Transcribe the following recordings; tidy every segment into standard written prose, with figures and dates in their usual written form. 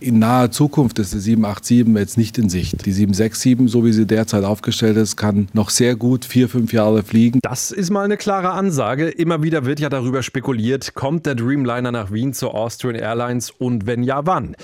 In naher Zukunft ist die 787 jetzt nicht in Sicht. Die 767, so wie sie derzeit aufgestellt ist, kann noch sehr gut 4-5 Jahre fliegen. Das ist mal eine klare Ansage. Immer wieder wird ja darüber spekuliert, kommt der Dreamliner nach Wien zur Austrian Airlines und wenn ja, wann?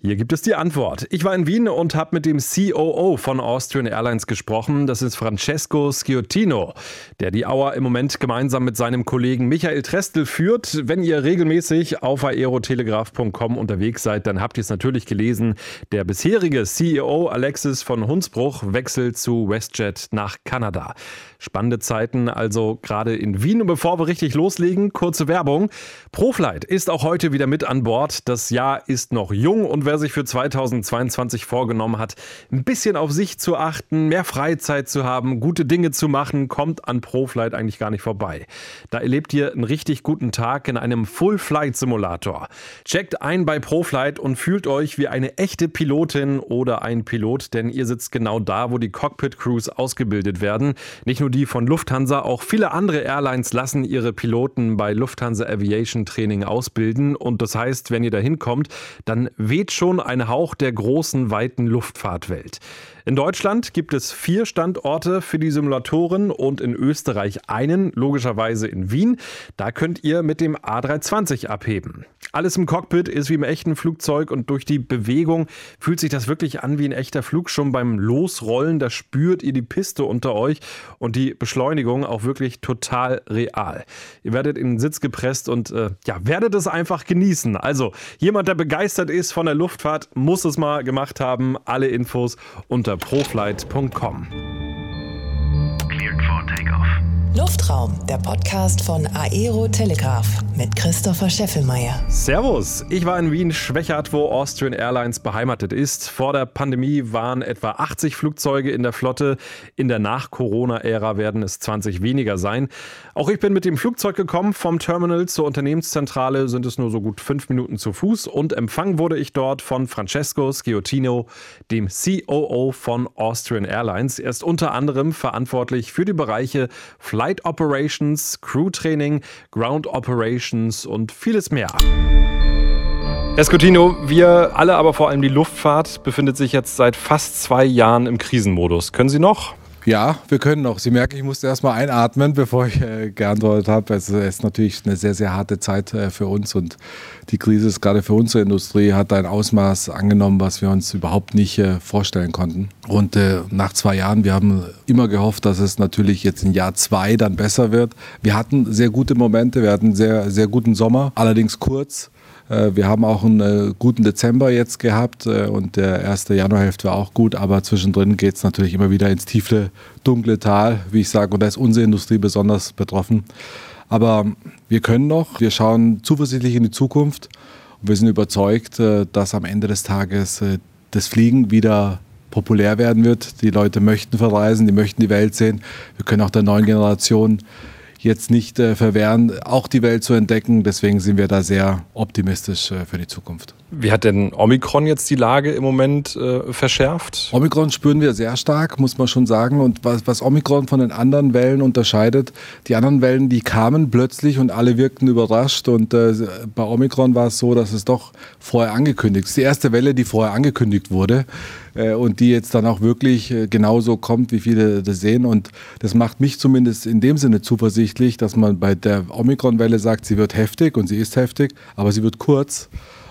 Hier gibt es die Antwort. Ich war in Wien und habe mit dem COO von Austrian Airlines gesprochen. Das ist Francesco Sciortino, der die Auer im Moment gemeinsam mit seinem Kollegen Michael Trestl führt. Wenn ihr regelmäßig auf aerotelegraph.com unterwegs seid, dann habt ihr es natürlich gelesen. Der bisherige CEO Alexis von Hunsbruch wechselt zu WestJet nach Kanada. Spannende Zeiten also gerade in Wien. Und bevor wir richtig loslegen, kurze Werbung. ProFlight ist auch heute wieder mit an Bord. Das Jahr ist noch jung und wer sich für 2022 vorgenommen hat, ein bisschen auf sich zu achten, mehr Freizeit zu haben, gute Dinge zu machen, kommt an ProFlight eigentlich gar nicht vorbei. Da erlebt ihr einen richtig guten Tag in einem Full-Flight-Simulator. Checkt ein bei ProFlight und fühlt euch wie eine echte Pilotin oder ein Pilot, denn ihr sitzt genau da, wo die Cockpit-Crews ausgebildet werden. Nicht nur die von Lufthansa, auch viele andere Airlines lassen ihre Piloten bei Lufthansa Aviation Training ausbilden. Und das heißt, wenn ihr da hinkommt, dann weht schon ein Hauch der großen, weiten Luftfahrtwelt. In Deutschland gibt es 4 Standorte für die Simulatoren und in Österreich einen, logischerweise in Wien. Da könnt ihr mit dem A320 abheben. Alles im Cockpit ist wie im echten Flugzeug und durch die Bewegung fühlt sich das wirklich an wie ein echter Flug. Schon beim Losrollen, da spürt ihr die Piste unter euch und die Beschleunigung auch wirklich total real. Ihr werdet in den Sitz gepresst und werdet es einfach genießen. Also jemand, der begeistert ist von der Luftfahrt, muss es mal gemacht haben. Alle Infos unter proflight.com. Cleared for takeoff. Luftraum, der Podcast von Aerotelegraph mit Christopher Scheffelmeier. Servus, ich war in Wien-Schwechat, wo Austrian Airlines beheimatet ist. Vor der Pandemie waren etwa 80 Flugzeuge in der Flotte. In der Nach-Corona-Ära werden es 20 weniger sein. Auch ich bin mit dem Flugzeug gekommen. Vom Terminal zur Unternehmenszentrale sind es nur so gut 5 Minuten zu Fuß. Und empfangen wurde ich dort von Francesco Sciortino, dem COO von Austrian Airlines. Er ist unter anderem verantwortlich für die Bereiche Flight Operations, Crew Training, Ground Operations und vieles mehr. Herr Sciortino, wir alle, aber vor allem die Luftfahrt, befindet sich jetzt seit fast 2 Jahren im Krisenmodus. Können Sie noch? Ja, wir können noch. Sie merken, ich musste erst mal einatmen, bevor ich geantwortet habe. Es ist natürlich eine sehr, sehr harte Zeit für uns und die Krise ist gerade für unsere Industrie, hat ein Ausmaß angenommen, was wir uns überhaupt nicht vorstellen konnten. Und nach 2 Jahren, wir haben immer gehofft, dass es natürlich jetzt in Jahr 2 dann besser wird. Wir hatten sehr gute Momente, wir hatten einen sehr, sehr guten Sommer, allerdings kurz. Wir haben auch einen guten Dezember jetzt gehabt und der erste Januarhälfte war auch gut, aber zwischendrin geht es natürlich immer wieder ins tiefe, dunkle Tal, wie ich sage, und da ist unsere Industrie besonders betroffen. Aber wir können noch, wir schauen zuversichtlich in die Zukunft und wir sind überzeugt, dass am Ende des Tages das Fliegen wieder populär werden wird. Die Leute möchten verreisen, die möchten die Welt sehen. Wir können auch der neuen Generation jetzt nicht verwehren, auch die Welt zu entdecken. Deswegen sind wir da sehr optimistisch für die Zukunft. Wie hat denn Omikron jetzt die Lage im Moment verschärft? Omikron spüren wir sehr stark, muss man schon sagen. Und was Omikron von den anderen Wellen unterscheidet, die anderen Wellen, die kamen plötzlich und alle wirkten überrascht. Und bei Omikron war es so, dass es doch vorher angekündigt ist. Die erste Welle, die vorher angekündigt wurde und die jetzt dann auch wirklich genauso kommt, wie viele das sehen. Und das macht mich zumindest in dem Sinne zuversichtlich, dass man bei der Omikron-Welle sagt, sie wird heftig und sie ist heftig, aber sie wird kurz.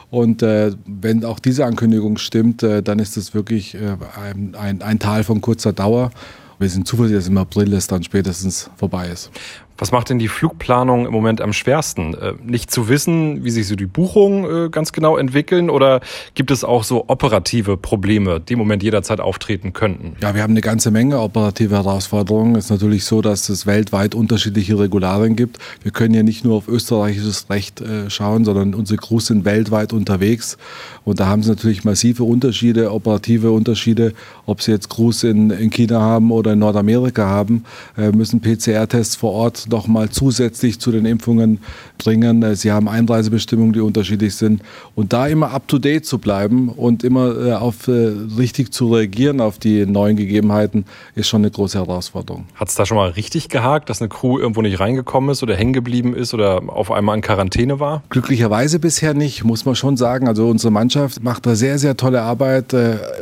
Und wenn auch diese Ankündigung stimmt, dann ist es wirklich ein Tal von kurzer Dauer. Wir sind zuversichtlich, dass im April es dann spätestens vorbei ist. Was macht denn die Flugplanung im Moment am schwersten? Nicht zu wissen, wie sich so die Buchungen ganz genau entwickeln, oder gibt es auch so operative Probleme, die im Moment jederzeit auftreten könnten? Ja, wir haben eine ganze Menge operative Herausforderungen. Es ist natürlich so, dass es weltweit unterschiedliche Regularien gibt. Wir können ja nicht nur auf österreichisches Recht schauen, sondern unsere Crews sind weltweit unterwegs. Und da haben sie natürlich massive Unterschiede, operative Unterschiede, ob sie jetzt Crews in China haben oder in Nordamerika haben, müssen PCR-Tests vor Ort Impfstoff noch mal zusätzlich zu den Impfungen bringen. Sie haben Einreisebestimmungen, die unterschiedlich sind. Und da immer up-to-date zu bleiben und immer auf richtig zu reagieren auf die neuen Gegebenheiten, ist schon eine große Herausforderung. Hat es da schon mal richtig gehakt, dass eine Crew irgendwo nicht reingekommen ist oder hängen geblieben ist oder auf einmal in Quarantäne war? Glücklicherweise bisher nicht, muss man schon sagen. Also unsere Mannschaft macht da sehr, sehr tolle Arbeit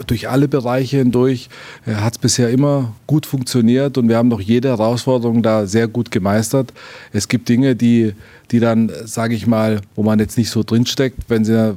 durch alle Bereiche hindurch. Hat es bisher immer gut funktioniert und wir haben noch jede Herausforderung da sehr gut gemeistert. Es gibt Dinge, die dann, sage ich mal, wo man jetzt nicht so drinsteckt. Wenn Sie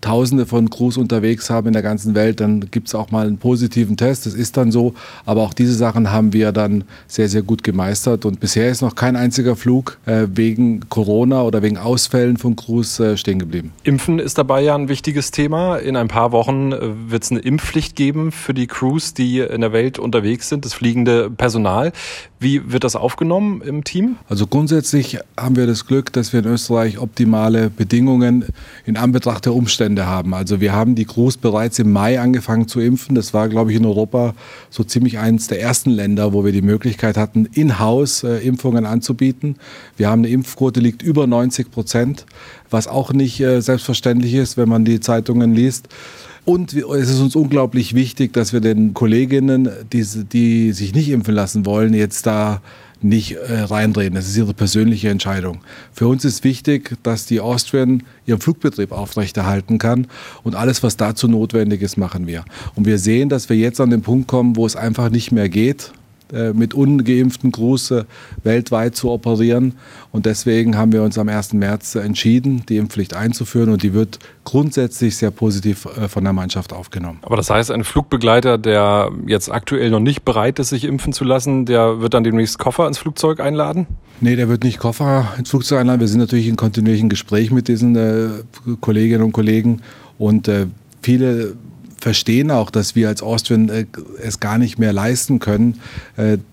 Tausende von Crews unterwegs haben in der ganzen Welt, dann gibt es auch mal einen positiven Test. Das ist dann so. Aber auch diese Sachen haben wir dann sehr, sehr gut gemeistert. Und bisher ist noch kein einziger Flug wegen Corona oder wegen Ausfällen von Crews stehen geblieben. Impfen ist dabei ja ein wichtiges Thema. In ein paar Wochen wird es eine Impfpflicht geben für die Crews, die in der Welt unterwegs sind, das fliegende Personal. Wie wird das aufgenommen im Team? Also grundsätzlich haben wir das Glück, dass wir in Österreich optimale Bedingungen in Anbetracht der Umstände haben. Also wir haben die Crews bereits im Mai angefangen zu impfen. Das war, glaube ich, in Europa so ziemlich eines der ersten Länder, wo wir die Möglichkeit hatten, in-house Impfungen anzubieten. Wir haben eine Impfquote, liegt über 90%, was auch nicht selbstverständlich ist, wenn man die Zeitungen liest. Und es ist uns unglaublich wichtig, dass wir den Kolleginnen, die sich nicht impfen lassen wollen, jetzt da nicht reinreden. Das ist ihre persönliche Entscheidung. Für uns ist wichtig, dass die Austrian ihren Flugbetrieb aufrechterhalten kann und alles, was dazu notwendig ist, machen wir. Und wir sehen, dass wir jetzt an den Punkt kommen, wo es einfach nicht mehr geht, mit ungeimpften Crews weltweit zu operieren. Und deswegen haben wir uns am 1. März entschieden, die Impfpflicht einzuführen. Und die wird grundsätzlich sehr positiv von der Mannschaft aufgenommen. Aber das heißt, ein Flugbegleiter, der jetzt aktuell noch nicht bereit ist, sich impfen zu lassen, der wird dann demnächst Koffer ins Flugzeug einladen? Nee, der wird nicht Koffer ins Flugzeug einladen. Wir sind natürlich in kontinuierlichem Gespräch mit diesen Kolleginnen und Kollegen. Und viele verstehen auch, dass wir als Austrian es gar nicht mehr leisten können,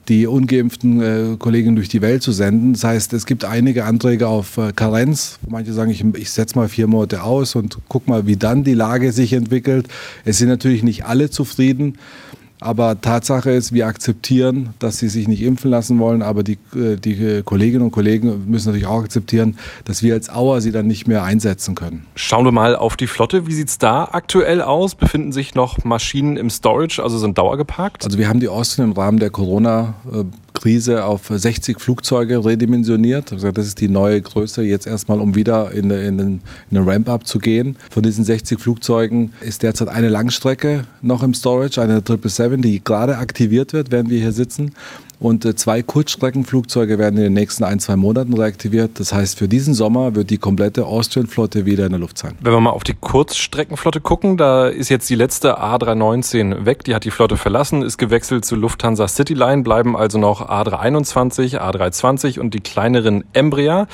die ungeimpften Kollegen durch die Welt zu senden. Das heißt, es gibt einige Anträge auf Karenz. Manche sagen, ich setze mal 4 Monate aus und guck mal, wie dann die Lage sich entwickelt. Es sind natürlich nicht alle zufrieden. Aber Tatsache ist, wir akzeptieren, dass sie sich nicht impfen lassen wollen. Aber die Kolleginnen und Kollegen müssen natürlich auch akzeptieren, dass wir als Auer sie dann nicht mehr einsetzen können. Schauen wir mal auf die Flotte. Wie sieht es da aktuell aus? Befinden sich noch Maschinen im Storage, also sind dauergeparkt? Also wir haben die Austrian im Rahmen der Corona-Krise auf 60 Flugzeuge redimensioniert. Das ist die neue Größe jetzt erstmal, um wieder in den Ramp-Up zu gehen. Von diesen 60 Flugzeugen ist derzeit eine Langstrecke noch im Storage, eine 777. Die gerade aktiviert wird, während wir hier sitzen. Und 2 Kurzstreckenflugzeuge werden in den nächsten 1-2 Monaten reaktiviert. Das heißt, für diesen Sommer wird die komplette Austrian-Flotte wieder in der Luft sein. Wenn wir mal auf die Kurzstreckenflotte gucken, da ist jetzt die letzte A319 weg. Die hat die Flotte verlassen, ist gewechselt zu Lufthansa Cityline, bleiben also noch A321, A320 und die kleineren Embraer.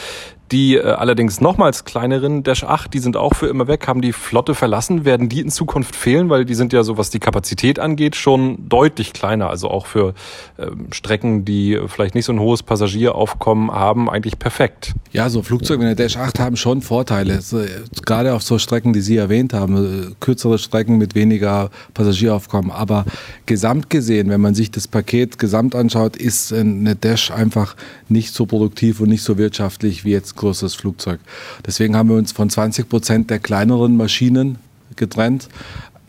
Die allerdings nochmals kleineren Dash 8, die sind auch für immer weg, haben die Flotte verlassen. Werden die in Zukunft fehlen? Weil die sind ja, so was die Kapazität angeht, schon deutlich kleiner. Also auch für Strecken, die vielleicht nicht so ein hohes Passagieraufkommen haben, eigentlich perfekt. Ja, so Flugzeuge mit der Dash 8 haben schon Vorteile. Gerade auf so Strecken, die Sie erwähnt haben, kürzere Strecken mit weniger Passagieraufkommen. Aber gesamt gesehen, wenn man sich das Paket gesamt anschaut, ist eine Dash einfach nicht so produktiv und nicht so wirtschaftlich wie jetzt großes Flugzeug. Deswegen haben wir uns von 20% der kleineren Maschinen getrennt.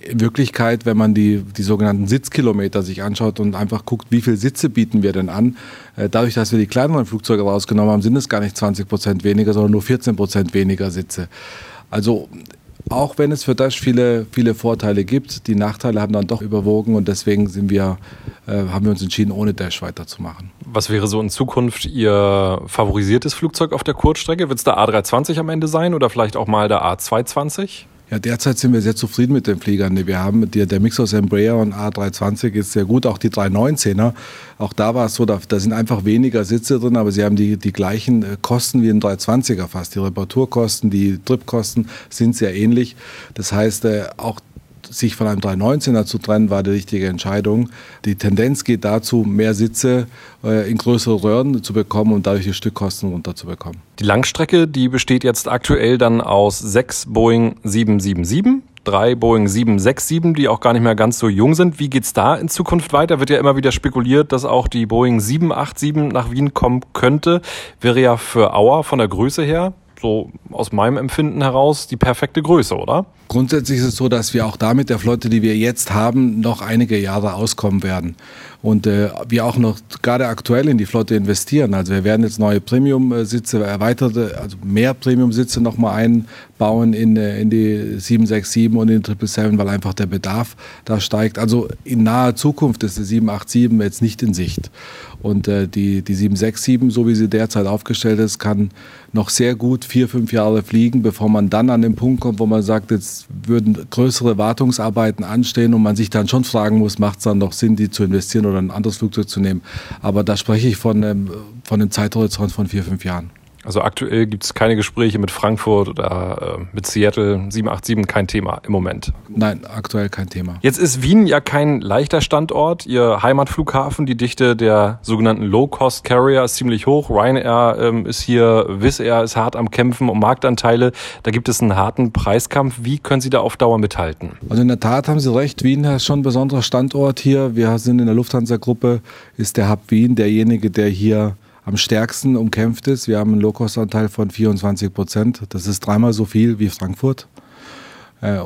In Wirklichkeit, wenn man die sogenannten Sitzkilometer sich anschaut und einfach guckt, wie viele Sitze bieten wir denn an. Dadurch, dass wir die kleineren Flugzeuge rausgenommen haben, sind es gar nicht 20% weniger, sondern nur 14% weniger Sitze. Also auch wenn es für Dash viele, viele Vorteile gibt, die Nachteile haben dann doch überwogen und deswegen haben wir uns entschieden, ohne Dash weiterzumachen. Was wäre so in Zukunft Ihr favorisiertes Flugzeug auf der Kurzstrecke? Wird es der A320 am Ende sein oder vielleicht auch mal der A220? Ja, derzeit sind wir sehr zufrieden mit den Fliegern. Wir haben der Mix aus Embraer und A320 ist sehr gut, auch die 319er. Auch da war es so, da sind einfach weniger Sitze drin, aber sie haben die gleichen Kosten wie ein 320er fast. Die Reparaturkosten, die Tripkosten sind sehr ähnlich. Das heißt, auch sich von einem 319er zu trennen, war die richtige Entscheidung. Die Tendenz geht dazu, mehr Sitze in größere Röhren zu bekommen und dadurch die Stückkosten runterzubekommen. Die Langstrecke, die besteht jetzt aktuell dann aus 6 Boeing 777, drei Boeing 767, die auch gar nicht mehr ganz so jung sind. Wie geht's da in Zukunft weiter? Wird ja immer wieder spekuliert, dass auch die Boeing 787 nach Wien kommen könnte. Wäre ja für Auer von der Größe her, so aus meinem Empfinden heraus, die perfekte Größe, oder? Grundsätzlich ist es so, dass wir auch da mit der Flotte, die wir jetzt haben, noch einige Jahre auskommen werden. Und wir auch noch gerade aktuell in die Flotte investieren. Also wir werden jetzt neue Premium-Sitze, erweiterte, also mehr Premium-Sitze nochmal einbauen in die 767 und in die 777, weil einfach der Bedarf da steigt. Also in naher Zukunft ist die 787 jetzt nicht in Sicht. Und die 767, so wie sie derzeit aufgestellt ist, kann noch sehr gut 4-5 Jahre fliegen, bevor man dann an den Punkt kommt, wo man sagt, jetzt würden größere Wartungsarbeiten anstehen und man sich dann schon fragen muss, macht es dann noch Sinn, die zu investieren oder ein anderes Flugzeug zu nehmen. Aber da spreche ich von einem Zeithorizont von 4-5 Jahren. Also aktuell gibt es keine Gespräche mit Frankfurt oder mit Seattle. 787 kein Thema im Moment. Nein, aktuell kein Thema. Jetzt ist Wien ja kein leichter Standort. Ihr Heimatflughafen, die Dichte der sogenannten Low-Cost-Carrier ist ziemlich hoch. Ryanair ist hier, Wizz Air ist hart am Kämpfen um Marktanteile. Da gibt es einen harten Preiskampf. Wie können Sie da auf Dauer mithalten? Also in der Tat haben Sie recht. Wien ist schon ein besonderer Standort hier. Wir sind in der Lufthansa-Gruppe, ist der Hub Wien derjenige, der hier am stärksten umkämpft ist. Wir haben einen Low-Cost-Anteil von 24%. Das ist dreimal so viel wie Frankfurt.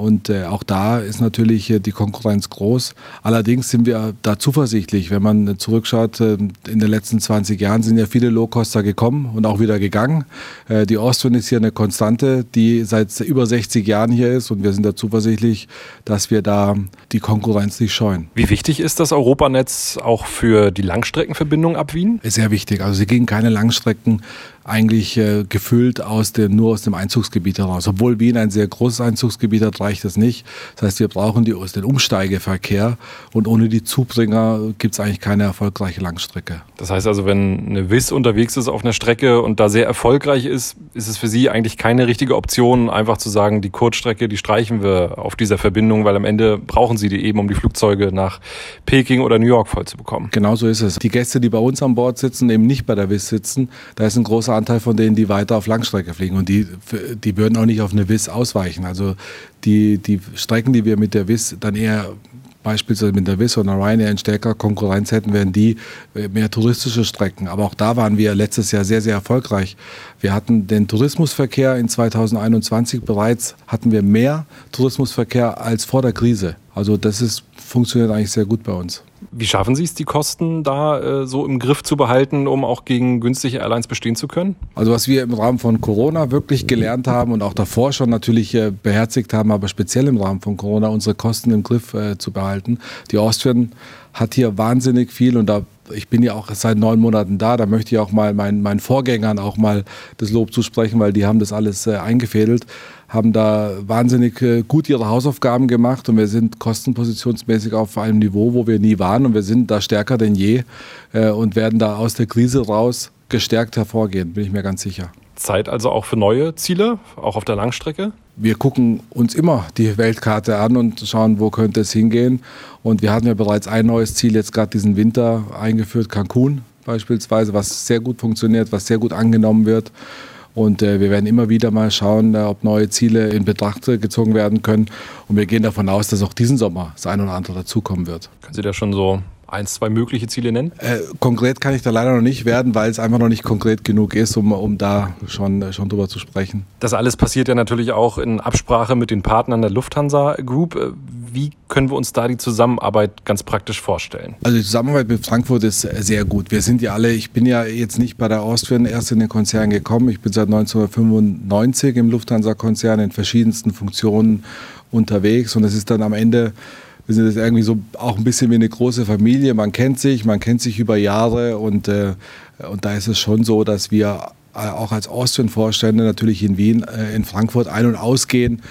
Und auch da ist natürlich die Konkurrenz groß. Allerdings sind wir da zuversichtlich. Wenn man zurückschaut, in den letzten 20 Jahren sind ja viele Low-Coster gekommen und auch wieder gegangen. Die Austrian ist hier eine Konstante, die seit über 60 Jahren hier ist. Und wir sind da zuversichtlich, dass wir da die Konkurrenz nicht scheuen. Wie wichtig ist das Europanetz auch für die Langstreckenverbindung ab Wien? Sehr wichtig. Also sie gehen keine Langstrecken eigentlich gefüllt nur aus dem Einzugsgebiet heraus. Obwohl Wien ein sehr großes Einzugsgebiet hat, reicht das nicht. Das heißt, wir brauchen den Umsteigeverkehr und ohne die Zubringer gibt es eigentlich keine erfolgreiche Langstrecke. Das heißt also, wenn eine Wizz unterwegs ist auf einer Strecke und da sehr erfolgreich ist, ist es für Sie eigentlich keine richtige Option, einfach zu sagen, die Kurzstrecke, die streichen wir auf dieser Verbindung, weil am Ende brauchen Sie die eben, um die Flugzeuge nach Peking oder New York voll zu bekommen. Genau so ist es. Die Gäste, die bei uns an Bord sitzen, eben nicht bei der Wizz sitzen, da ist ein großer Anteil von denen, die weiter auf Langstrecke fliegen und die würden auch nicht auf eine Wizz ausweichen. Also die Strecken, die wir mit der Wizz dann eher beispielsweise mit der Wizz oder Ryanair in stärkerer Konkurrenz hätten, wären die mehr touristische Strecken. Aber auch da waren wir letztes Jahr sehr, sehr erfolgreich. Wir hatten den Tourismusverkehr in 2021 bereits, hatten wir mehr Tourismusverkehr als vor der Krise. Also das funktioniert eigentlich sehr gut bei uns. Wie schaffen Sie es, die Kosten da so im Griff zu behalten, um auch gegen günstige Airlines bestehen zu können? Also was wir im Rahmen von Corona wirklich gelernt haben und auch davor schon natürlich beherzigt haben, aber speziell im Rahmen von Corona unsere Kosten im Griff zu behalten. Die Austrian hat hier wahnsinnig viel und ich bin ja auch seit 9 Monaten da, da möchte ich auch mal meinen Vorgängern auch mal das Lob zusprechen, weil die haben das alles eingefädelt, haben da wahnsinnig gut ihre Hausaufgaben gemacht und wir sind kostenpositionsmäßig auf einem Niveau, wo wir nie waren und wir sind da stärker denn je und werden da aus der Krise raus gestärkt hervorgehen, bin ich mir ganz sicher. Zeit also auch für neue Ziele, auch auf der Langstrecke? Wir gucken uns immer die Weltkarte an und schauen, wo könnte es hingehen. Und wir hatten ja bereits ein neues Ziel jetzt gerade diesen Winter eingeführt, Cancun beispielsweise, was sehr gut funktioniert, was sehr gut angenommen wird. Und wir werden immer wieder mal schauen, ob neue Ziele in Betracht gezogen werden können. Und wir gehen davon aus, dass auch diesen Sommer das ein oder andere dazukommen wird. Können Sie da schon so 1-2 mögliche Ziele nennen? Konkret kann ich da leider noch nicht werden, weil es einfach noch nicht konkret genug ist, um da schon drüber zu sprechen. Das alles passiert ja natürlich auch in Absprache mit den Partnern der Lufthansa Group. Wie können wir uns da die Zusammenarbeit ganz praktisch vorstellen? Also die Zusammenarbeit mit Frankfurt ist sehr gut. Wir sind ja alle, ich bin ja jetzt nicht bei der Austrian erst in den Konzern gekommen. Ich bin seit 1995 im Lufthansa-Konzern in verschiedensten Funktionen unterwegs und es ist dann am Ende, wir sind jetzt irgendwie so auch ein bisschen wie eine große Familie. Man kennt sich über Jahre und da ist es schon so, dass wir auch als Austrian-Vorstände natürlich in Wien, in Frankfurt ein- und ausgehen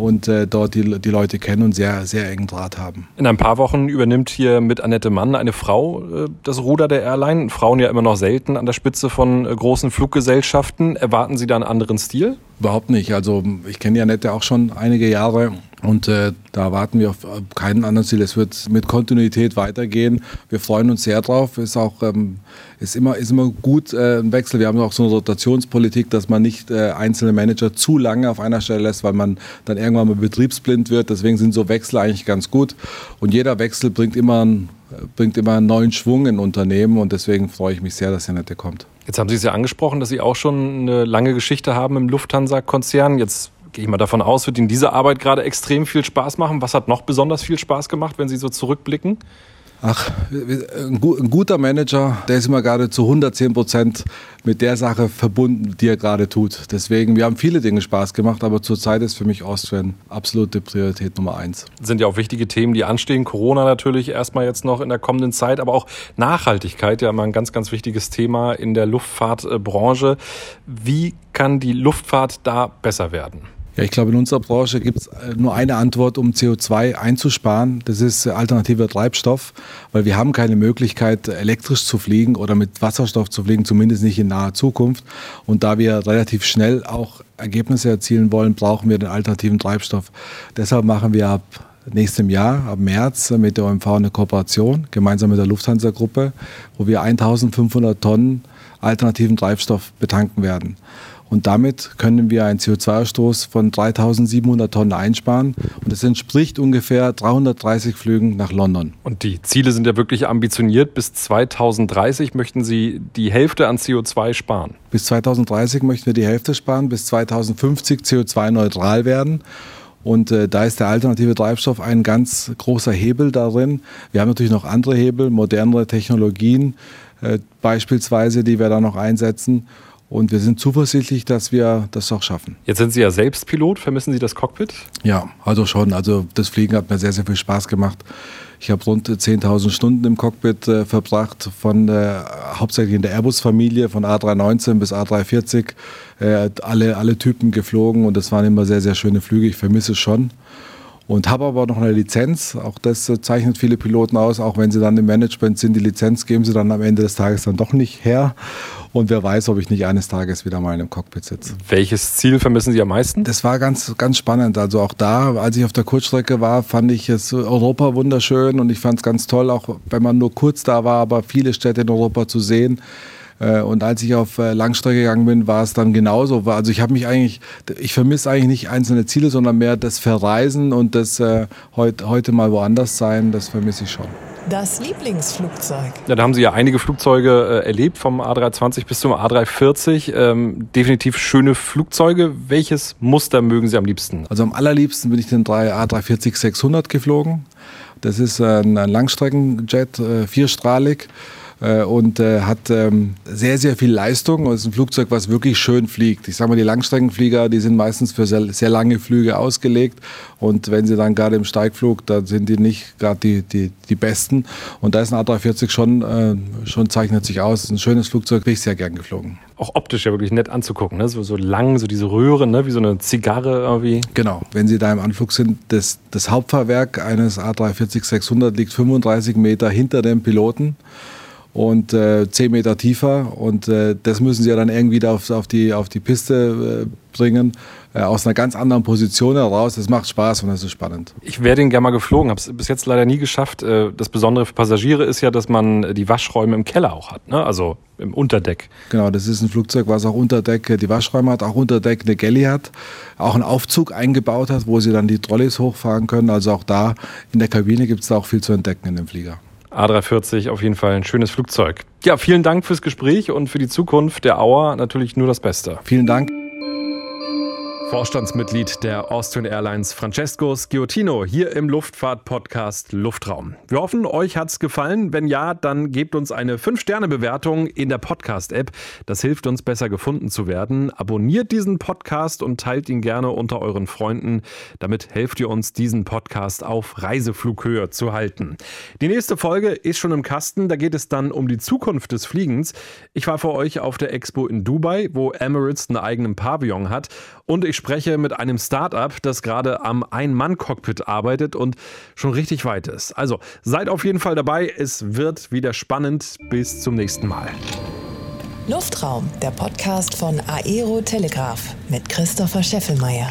und dort die Leute kennen und sehr, sehr engen Draht haben. In ein paar Wochen übernimmt hier mit Annette Mann eine Frau das Ruder der Airline. Frauen ja immer noch selten an der Spitze von großen Fluggesellschaften. Erwarten Sie da einen anderen Stil? Überhaupt nicht. Also ich kenne die Annette auch schon einige Jahre. Und da warten wir auf keinen anderen Ziel. Es wird mit Kontinuität weitergehen. Wir freuen uns sehr drauf. Ist auch ist immer gut ein Wechsel. Wir haben auch so eine Rotationspolitik, dass man nicht einzelne Manager zu lange auf einer Stelle lässt, weil man dann irgendwann mal betriebsblind wird. Deswegen sind so Wechsel eigentlich ganz gut. Und jeder Wechsel bringt immer einen neuen Schwung in Unternehmen. Und deswegen freue ich mich sehr, dass Annette kommt. Jetzt haben Sie es ja angesprochen, dass Sie auch schon eine lange Geschichte haben im Lufthansa-Konzern. Jetzt gehe ich mal davon aus, wird Ihnen diese Arbeit gerade extrem viel Spaß machen. Was hat noch besonders viel Spaß gemacht, wenn Sie so zurückblicken? Ach, ein guter Manager, der ist immer gerade zu 110% mit der Sache verbunden, die er gerade tut. Deswegen, wir haben viele Dinge Spaß gemacht, aber zurzeit ist für mich Austrian absolute Priorität Nummer 1. Sind ja auch wichtige Themen, die anstehen. Corona natürlich erstmal jetzt noch in der kommenden Zeit, aber auch Nachhaltigkeit, ja immer ein ganz, ganz wichtiges Thema in der Luftfahrtbranche. Wie kann die Luftfahrt da besser werden? Ja, ich glaube, in unserer Branche gibt es nur eine Antwort, um CO2 einzusparen. Das ist alternativer Treibstoff, weil wir haben keine Möglichkeit, elektrisch zu fliegen oder mit Wasserstoff zu fliegen, zumindest nicht in naher Zukunft. Und da wir relativ schnell auch Ergebnisse erzielen wollen, brauchen wir den alternativen Treibstoff. Deshalb machen wir ab nächstem Jahr, ab März, mit der OMV eine Kooperation, gemeinsam mit der Lufthansa-Gruppe, wo wir 1.500 Tonnen alternativen Treibstoff betanken werden. Und damit können wir einen CO2-Ausstoß von 3.700 Tonnen einsparen. Und das entspricht ungefähr 330 Flügen nach London. Und die Ziele sind ja wirklich ambitioniert. Bis 2030 möchten Sie die Hälfte an CO2 sparen. Bis 2030 möchten wir die Hälfte sparen, bis 2050 CO2-neutral werden. Und da ist der alternative Treibstoff ein ganz großer Hebel darin. Wir haben natürlich noch andere Hebel, modernere Technologien beispielsweise, die wir da noch einsetzen. Und wir sind zuversichtlich, dass wir das auch schaffen. Jetzt sind Sie ja selbst Pilot. Vermissen Sie das Cockpit? Ja, also schon. Also das Fliegen hat mir sehr, sehr viel Spaß gemacht. Ich habe rund 10.000 Stunden im Cockpit verbracht, hauptsächlich in der Airbus-Familie, von A319 bis A340, alle Typen geflogen. Und das waren immer sehr, sehr schöne Flüge. Ich vermisse es schon. Und habe aber noch eine Lizenz, auch das zeichnet viele Piloten aus, auch wenn sie dann im Management sind, die Lizenz geben sie dann am Ende des Tages dann doch nicht her. Und wer weiß, ob ich nicht eines Tages wieder mal in einem Cockpit sitze. Welches Ziel vermissen Sie am meisten? Das war ganz, ganz spannend. Also auch da, als ich auf der Kurzstrecke war, fand ich es Europa wunderschön und ich fand es ganz toll, auch wenn man nur kurz da war, aber viele Städte in Europa zu sehen. Und als ich auf Langstrecke gegangen bin, war es dann genauso. Also ich vermisse eigentlich nicht einzelne Ziele, sondern mehr das Verreisen und das heute mal woanders sein, das vermisse ich schon. Das Lieblingsflugzeug. Ja, da haben Sie ja einige Flugzeuge erlebt, vom A320 bis zum A340. Definitiv schöne Flugzeuge. Welches Muster mögen Sie am liebsten? Also am allerliebsten bin ich den A340-600 geflogen. Das ist ein Langstreckenjet, vierstrahlig. Und hat sehr, sehr viel Leistung und ist ein Flugzeug, was wirklich schön fliegt. Ich sage mal, die Langstreckenflieger, die sind meistens für sehr, sehr lange Flüge ausgelegt und wenn sie dann gerade im Steigflug, dann sind die nicht gerade die Besten. Und da ist ein A340 schon zeichnet sich aus. Ein schönes Flugzeug, bin ich sehr gern geflogen. Auch optisch ja wirklich nett anzugucken, ne? So lang, so diese Röhre, ne? Wie so eine Zigarre irgendwie. Genau, wenn Sie da im Anflug sind, das Hauptfahrwerk eines A340-600 liegt 35 Meter hinter dem Piloten. Und 10 Meter tiefer und das müssen sie ja dann irgendwie da auf die Piste bringen, aus einer ganz anderen Position heraus. Das macht Spaß und das ist spannend. Ich wäre den gerne mal geflogen, habe es bis jetzt leider nie geschafft. Das Besondere für Passagiere ist ja, dass man die Waschräume im Keller auch hat, ne? Also im Unterdeck. Genau, das ist ein Flugzeug, was auch Unterdeck die Waschräume hat, auch Unterdeck eine Galley hat, auch einen Aufzug eingebaut hat, wo sie dann die Trolleys hochfahren können. Also auch da in der Kabine gibt es da auch viel zu entdecken in dem Flieger. A340, auf jeden Fall ein schönes Flugzeug. Ja, vielen Dank fürs Gespräch und für die Zukunft der Auer natürlich nur das Beste. Vielen Dank. Vorstandsmitglied der Austrian Airlines Francesco Sciortino hier im Luftfahrt-Podcast Luftraum. Wir hoffen, euch hat's gefallen. Wenn ja, dann gebt uns eine 5-Sterne-Bewertung in der Podcast-App. Das hilft uns, besser gefunden zu werden. Abonniert diesen Podcast und teilt ihn gerne unter euren Freunden. Damit helft ihr uns, diesen Podcast auf Reiseflughöhe zu halten. Die nächste Folge ist schon im Kasten. Da geht es dann um die Zukunft des Fliegens. Ich war für euch auf der Expo in Dubai, wo Emirates einen eigenen Pavillon hat. Und ich spreche mit einem Start-up, das gerade am Ein-Mann-Cockpit arbeitet und schon richtig weit ist. Also seid auf jeden Fall dabei, es wird wieder spannend. Bis zum nächsten Mal. Luftraum, der Podcast von aerotelegraph mit Christopher Scheffelmeier.